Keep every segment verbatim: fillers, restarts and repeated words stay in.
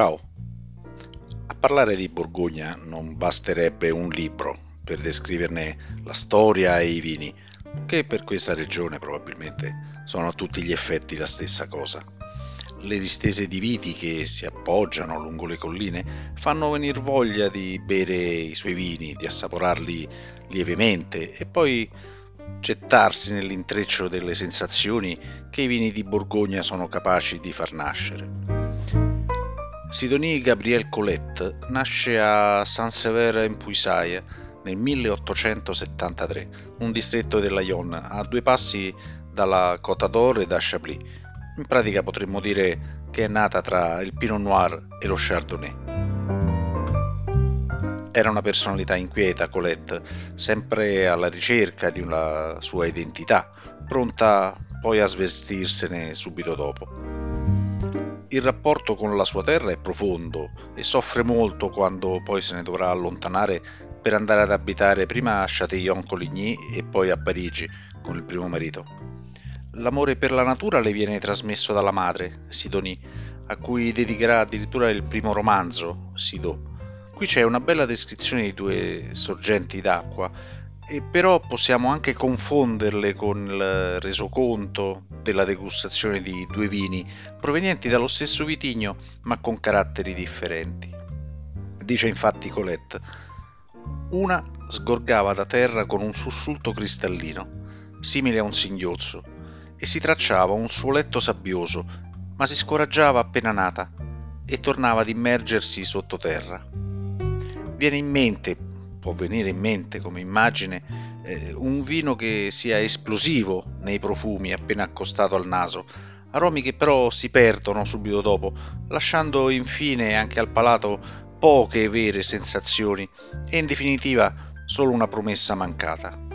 Ciao! A parlare di Borgogna non basterebbe un libro per descriverne la storia e i vini, che per questa regione probabilmente sono a tutti gli effetti la stessa cosa. Le distese di viti che si appoggiano lungo le colline fanno venir voglia di bere i suoi vini, di assaporarli lievemente e poi gettarsi nell'intreccio delle sensazioni che i vini di Borgogna sono capaci di far nascere. Sidonie Gabrielle Colette nasce a Saint-Sever-en-Puisaye nel milleottocentosettantatré, un distretto della Yonne, a due passi dalla Côte d'Or e da Chablis. In pratica potremmo dire che è nata tra il Pinot Noir e lo Chardonnay. Era una personalità inquieta Colette, sempre alla ricerca di una sua identità, pronta poi a svestirsene subito dopo. Il rapporto con la sua terra è profondo e soffre molto quando poi se ne dovrà allontanare per andare ad abitare prima a Châtillon-Coligny e poi a Parigi con il primo marito. L'amore per la natura le viene trasmesso dalla madre, Sidonì, a cui dedicherà addirittura il primo romanzo, Sidò. Qui c'è una bella descrizione di due sorgenti d'acqua, e però possiamo anche confonderle con il resoconto della degustazione di due vini provenienti dallo stesso vitigno ma con caratteri differenti. Dice infatti Colette: una sgorgava da terra con un sussulto cristallino, simile a un singhiozzo, e si tracciava un suo letto sabbioso, ma si scoraggiava appena nata e tornava ad immergersi sottoterra. Viene in mente Può venire in mente come immagine eh, un vino che sia esplosivo nei profumi appena accostato al naso, aromi che però si perdono subito dopo, lasciando infine anche al palato poche vere sensazioni e in definitiva solo una promessa mancata.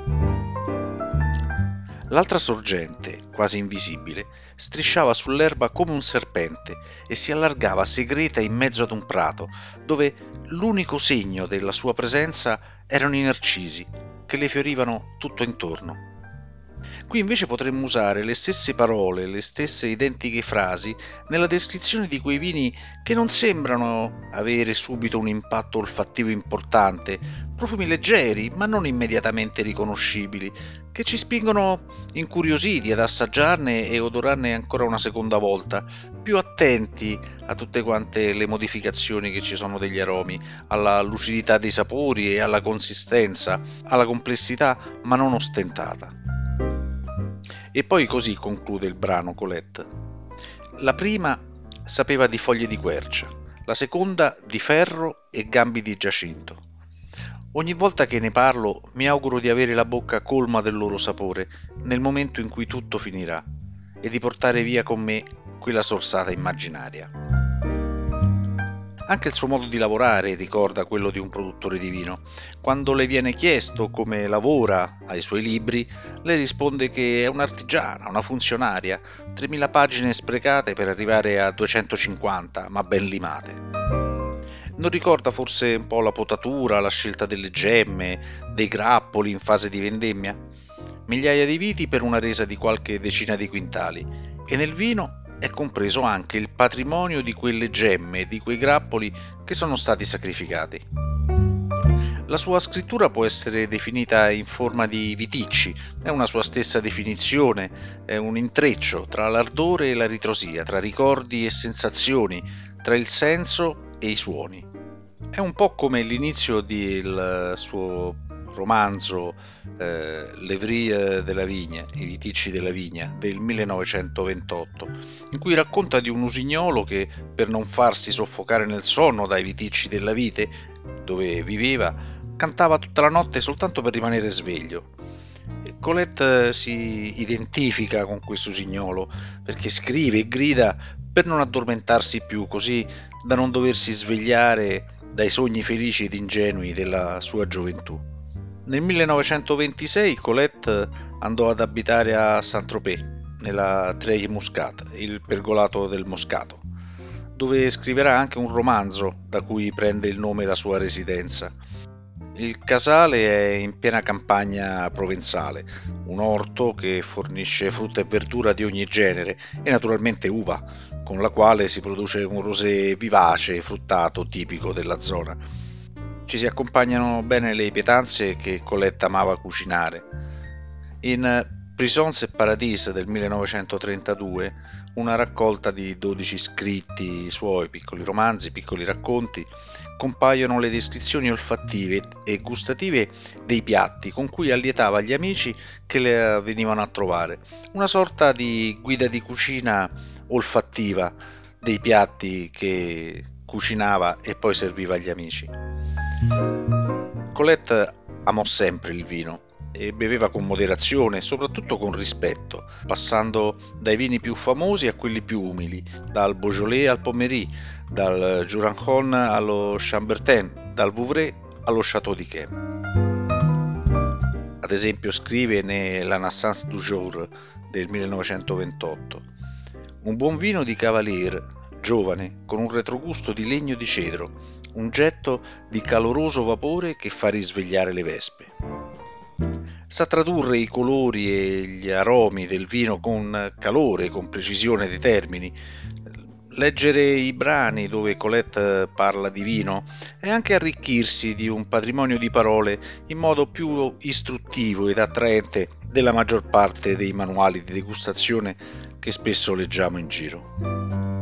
L'altra sorgente, quasi invisibile, strisciava sull'erba come un serpente e si allargava segreta in mezzo ad un prato, dove l'unico segno della sua presenza erano i narcisi, che le fiorivano tutto intorno. Qui invece potremmo usare le stesse parole, le stesse identiche frasi, nella descrizione di quei vini che non sembrano avere subito un impatto olfattivo importante, profumi leggeri ma non immediatamente riconoscibili, che ci spingono incuriositi ad assaggiarne e odorarne ancora una seconda volta, più attenti a tutte quante le modificazioni che ci sono degli aromi, alla lucidità dei sapori e alla consistenza, alla complessità ma non ostentata. E poi così conclude il brano Colette: la prima sapeva di foglie di quercia, la seconda di ferro e gambi di giacinto. Ogni volta che ne parlo mi auguro di avere la bocca colma del loro sapore nel momento in cui tutto finirà e di portare via con me quella sorsata immaginaria. Anche il suo modo di lavorare ricorda quello di un produttore di vino. Quando le viene chiesto come lavora ai suoi libri, lei risponde che è un'artigiana, una funzionaria, tremila pagine sprecate per arrivare a duecentocinquanta, ma ben limate. Non ricorda forse un po' la potatura, la scelta delle gemme, dei grappoli in fase di vendemmia? Migliaia di viti per una resa di qualche decina di quintali, e nel vino è compreso anche il patrimonio di quelle gemme e di quei grappoli che sono stati sacrificati. La sua scrittura può essere definita in forma di viticci, è una sua stessa definizione, è un intreccio tra l'ardore e la ritrosia, tra ricordi e sensazioni, tra il senso e i suoni. È un po' come l'inizio del suo romanzo eh, Le Vrie della Vigna, i viticci della vigna, del millenovecentoventotto, in cui racconta di un usignolo che, per non farsi soffocare nel sonno dai viticci della vite, dove viveva, cantava tutta la notte soltanto per rimanere sveglio. Colette si identifica con questo usignolo perché scrive e grida per non addormentarsi più, così da non doversi svegliare dai sogni felici ed ingenui della sua gioventù. Nel millenovecentoventisei Colette andò ad abitare a Saint-Tropez, nella Treille Muscat, il pergolato del Moscato, dove scriverà anche un romanzo da cui prende il nome la sua residenza. Il casale è in piena campagna provenzale, un orto che fornisce frutta e verdura di ogni genere e naturalmente uva, con la quale si produce un rosé vivace e fruttato tipico della zona. Ci si accompagnano bene le pietanze che Colette amava cucinare. In Prisons et Paradis del millenovecentotrentadue, una raccolta di dodici scritti suoi, piccoli romanzi, piccoli racconti, compaiono le descrizioni olfattive e gustative dei piatti con cui allietava gli amici che le venivano a trovare, una sorta di guida di cucina olfattiva dei piatti che cucinava e poi serviva agli amici. Colette amò sempre il vino e beveva con moderazione e soprattutto con rispetto, passando dai vini più famosi a quelli più umili, dal Beaujolais al Pomery, dal Jurançon allo Chambertin, dal Vouvray allo Château d'Yquem. Ad esempio scrive nella Naissance du Jour del millenovecentoventotto: un buon vino di cavalier, giovane, con un retrogusto di legno di cedro, un getto di caloroso vapore che fa risvegliare le vespe. Sa tradurre i colori e gli aromi del vino con calore, con precisione dei termini. Leggere i brani dove Colette parla di vino e anche arricchirsi di un patrimonio di parole in modo più istruttivo ed attraente della maggior parte dei manuali di degustazione che spesso leggiamo in giro.